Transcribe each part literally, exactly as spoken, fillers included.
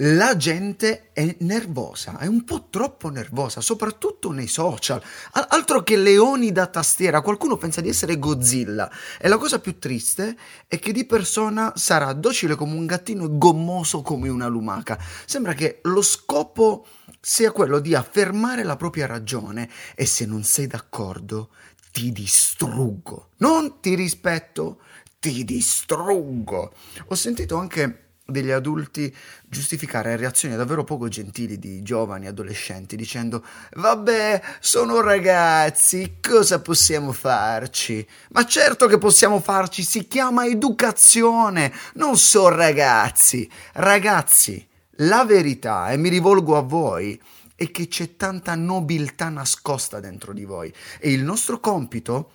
La gente è nervosa, è un po' troppo nervosa, soprattutto nei social. Altro che leoni da tastiera, qualcuno pensa di essere Godzilla. E la cosa più triste è che di persona sarà docile come un gattino e gommoso come una lumaca. Sembra che lo scopo sia quello di affermare la propria ragione e se non sei d'accordo ti distruggo. Non ti rispetto, ti distruggo. Ho sentito anche degli adulti giustificare reazioni davvero poco gentili di giovani adolescenti dicendo vabbè, sono ragazzi, cosa possiamo farci? Ma certo che possiamo farci, si chiama educazione, non so ragazzi. Ragazzi, la verità, e mi rivolgo a voi, è che c'è tanta nobiltà nascosta dentro di voi e il nostro compito,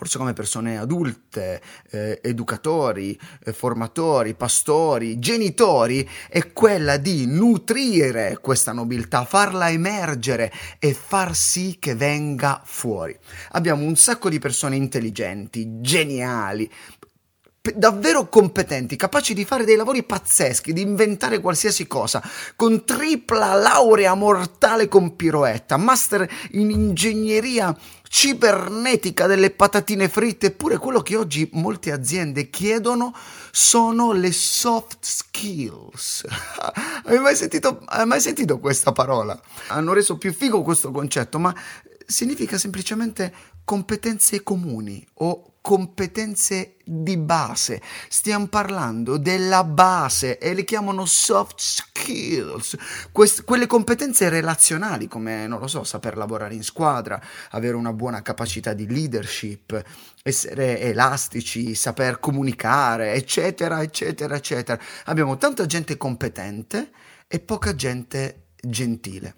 forse come persone adulte, eh, educatori, eh, formatori, pastori, genitori, è quella di nutrire questa nobiltà, farla emergere e far sì che venga fuori. Abbiamo un sacco di persone intelligenti, geniali, davvero competenti, capaci di fare dei lavori pazzeschi, di inventare qualsiasi cosa, con tripla laurea mortale con piroetta, master in ingegneria cibernetica delle patatine fritte, eppure quello che oggi molte aziende chiedono sono le soft skills. Hai mai sentito, hai mai sentito questa parola? Hanno reso più figo questo concetto, ma significa semplicemente competenze comuni o competenze di base. Stiamo parlando della base e le chiamano soft skills, Quest- quelle competenze relazionali come, non lo so, saper lavorare in squadra, avere una buona capacità di leadership, essere elastici, saper comunicare, eccetera, eccetera, eccetera. Abbiamo tanta gente competente e poca gente gentile.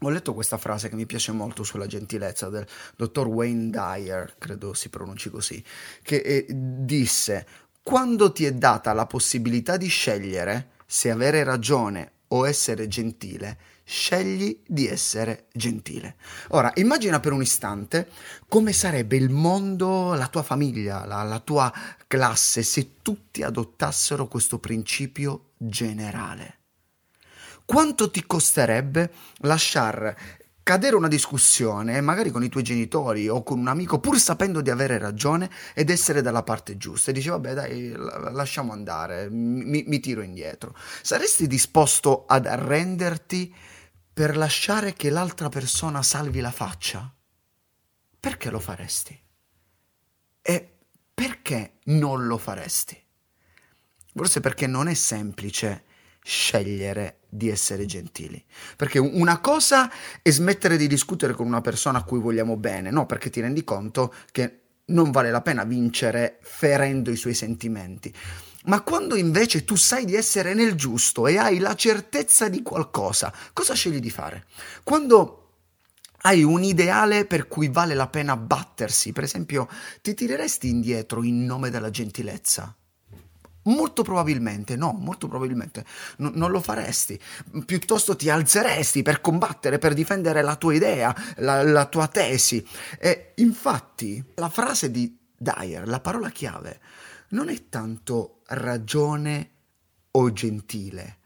Ho letto questa frase che mi piace molto sulla gentilezza del dottor Wayne Dyer, credo si pronunci così, che eh, disse: quando ti è data la possibilità di scegliere se avere ragione o essere gentile, scegli di essere gentile. Ora, immagina per un istante come sarebbe il mondo, la tua famiglia, la, la tua classe, se tutti adottassero questo principio generale. Quanto ti costerebbe lasciar cadere una discussione, magari con i tuoi genitori o con un amico, pur sapendo di avere ragione ed essere dalla parte giusta? E dici, vabbè dai, lasciamo andare, mi, mi tiro indietro. Saresti disposto ad arrenderti per lasciare che l'altra persona salvi la faccia? Perché lo faresti? E perché non lo faresti? Forse perché non è semplice scegliere di essere gentili, perché una cosa è smettere di discutere con una persona a cui vogliamo bene, no, perché ti rendi conto che non vale la pena vincere ferendo i suoi sentimenti. Ma quando invece tu sai di essere nel giusto e hai la certezza di qualcosa, cosa scegli di fare? Quando hai un ideale per cui vale la pena battersi, per esempio, ti tireresti indietro in nome della gentilezza? Molto probabilmente no, molto probabilmente n- non lo faresti, piuttosto ti alzeresti per combattere, per difendere la tua idea, la, la tua tesi. E infatti la frase di Dyer, la parola chiave, non è tanto ragione o gentile,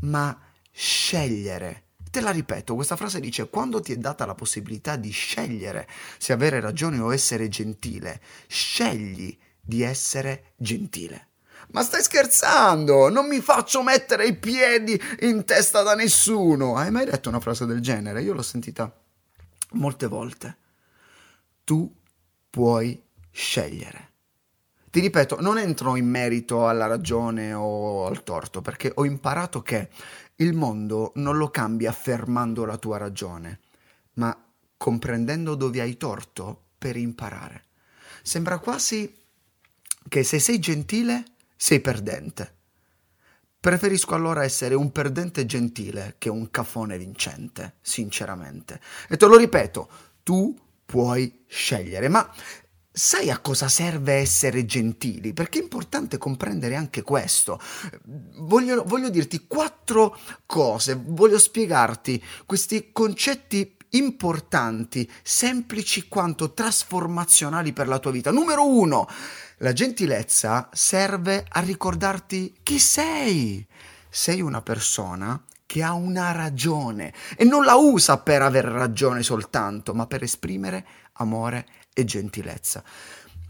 ma scegliere. Te la ripeto, questa frase dice: quando ti è data la possibilità di scegliere se avere ragione o essere gentile, scegli di essere gentile. Ma stai scherzando? Non mi faccio mettere i piedi in testa da nessuno. Hai mai detto una frase del genere? Io l'ho sentita molte volte. Tu puoi scegliere. Ti ripeto, non entro in merito alla ragione o al torto, perché ho imparato che il mondo non lo cambi affermando la tua ragione, ma comprendendo dove hai torto per imparare. Sembra quasi che se sei gentile sei perdente. Preferisco allora essere un perdente gentile che un cafone vincente, sinceramente. E te lo ripeto, tu puoi scegliere, ma Sai a cosa serve essere gentili? Perché è importante comprendere anche questo. Voglio, voglio dirti quattro cose, voglio spiegarti questi concetti importanti, semplici quanto trasformazionali per la tua vita. Numero uno, la gentilezza serve a ricordarti chi sei. Sei una persona che ha una ragione e non la usa per aver ragione soltanto, ma per esprimere amore e gentilezza.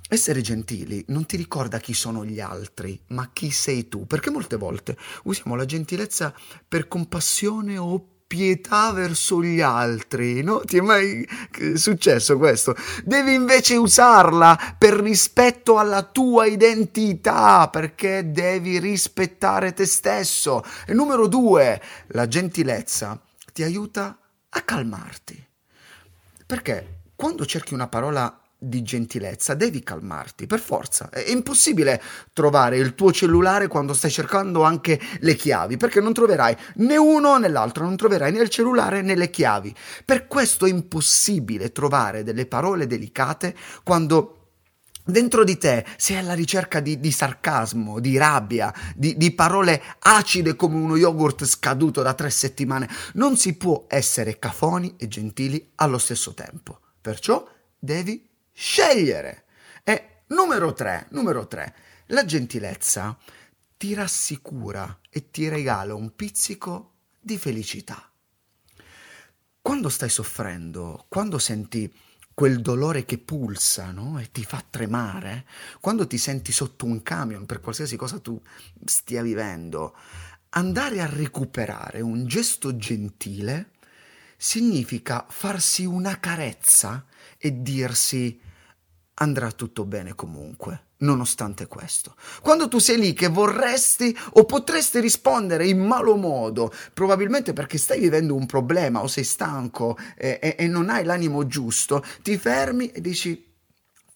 Essere gentili non ti ricorda chi sono gli altri, ma chi sei tu, perché molte volte usiamo la gentilezza per compassione o pietà verso gli altri, no? Ti è mai successo questo? Devi invece usarla per rispetto alla tua identità, perché devi rispettare te stesso. E numero due, la gentilezza ti aiuta a calmarti, perché quando cerchi una parola di gentilezza devi calmarti per forza. È impossibile trovare il tuo cellulare quando stai cercando anche le chiavi, perché non troverai né uno né l'altro, non troverai né il cellulare né le chiavi. Per questo è impossibile trovare delle parole delicate quando dentro di te sei alla ricerca di, di sarcasmo, di rabbia, di, di parole acide come uno yogurt scaduto da tre settimane. Non si può essere cafoni e gentili allo stesso tempo, perciò devi scegliere. E numero tre, numero tre, la gentilezza ti rassicura e ti regala un pizzico di felicità. Quando stai soffrendo, quando senti quel dolore che pulsa, no? E ti fa tremare, quando ti senti sotto un camion per qualsiasi cosa tu stia vivendo, andare a recuperare un gesto gentile significa farsi una carezza e dirsi andrà tutto bene comunque, nonostante questo. Quando tu sei lì che vorresti o potresti rispondere in malo modo, probabilmente perché stai vivendo un problema o sei stanco e, e, e non hai l'animo giusto, ti fermi e dici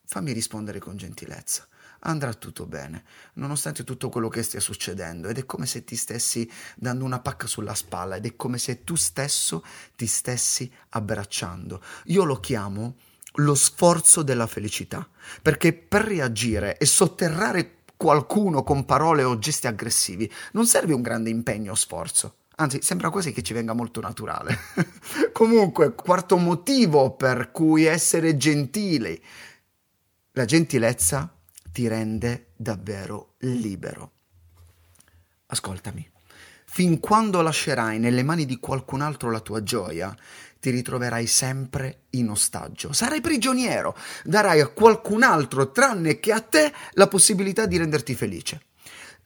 fammi rispondere con gentilezza. Andrà tutto bene, nonostante tutto quello che stia succedendo, ed è come se ti stessi dando una pacca sulla spalla, ed è come se tu stesso ti stessi abbracciando. Io lo chiamo lo sforzo della felicità, perché per reagire e sotterrare qualcuno con parole o gesti aggressivi non serve un grande impegno o sforzo. Anzi, sembra quasi che ci venga molto naturale. Comunque, quarto motivo per cui essere gentili, la gentilezza ti rende davvero libero. Ascoltami, fin quando lascerai nelle mani di qualcun altro la tua gioia, ti ritroverai sempre in ostaggio. Sarai prigioniero, darai a qualcun altro tranne che a te la possibilità di renderti felice.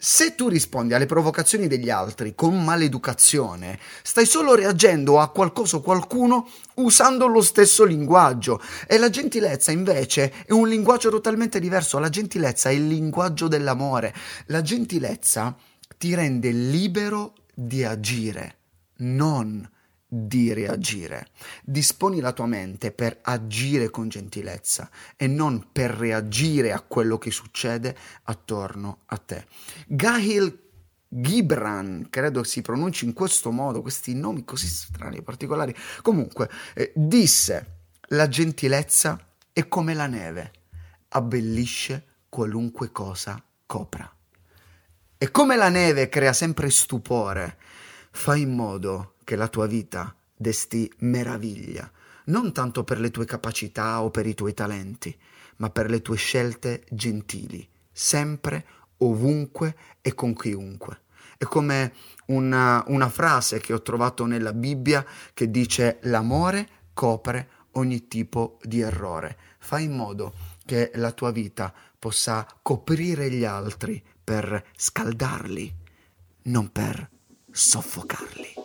Se tu rispondi alle provocazioni degli altri con maleducazione, stai solo reagendo a qualcosa o qualcuno usando lo stesso linguaggio. E la gentilezza invece è un linguaggio totalmente diverso. La gentilezza è il linguaggio dell'amore. La gentilezza ti rende libero di agire, non di reagire. Disponi la tua mente per agire con gentilezza e non per reagire a quello che succede attorno a te. Gahil Gibran, credo si pronunci in questo modo, questi nomi così strani e particolari, comunque eh, disse: la gentilezza è come la neve, abbellisce qualunque cosa copra. E come la neve crea sempre stupore, fai in modo che la tua vita desti meraviglia, non tanto per le tue capacità o per i tuoi talenti, ma per le tue scelte gentili, sempre, ovunque e con chiunque. È come una, una frase che ho trovato nella Bibbia che dice: l'amore copre ogni tipo di errore. Fai in modo che la tua vita possa coprire gli altri per scaldarli, non per soffocarli.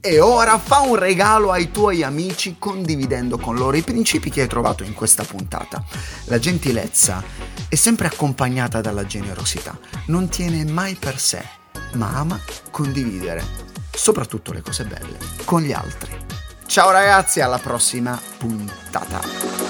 E ora fa un regalo ai tuoi amici condividendo con loro i principi che hai trovato in questa puntata. La gentilezza è sempre accompagnata dalla generosità, non tiene mai per sé, ma ama condividere, soprattutto le cose belle, con gli altri. Ciao ragazzi, alla prossima puntata!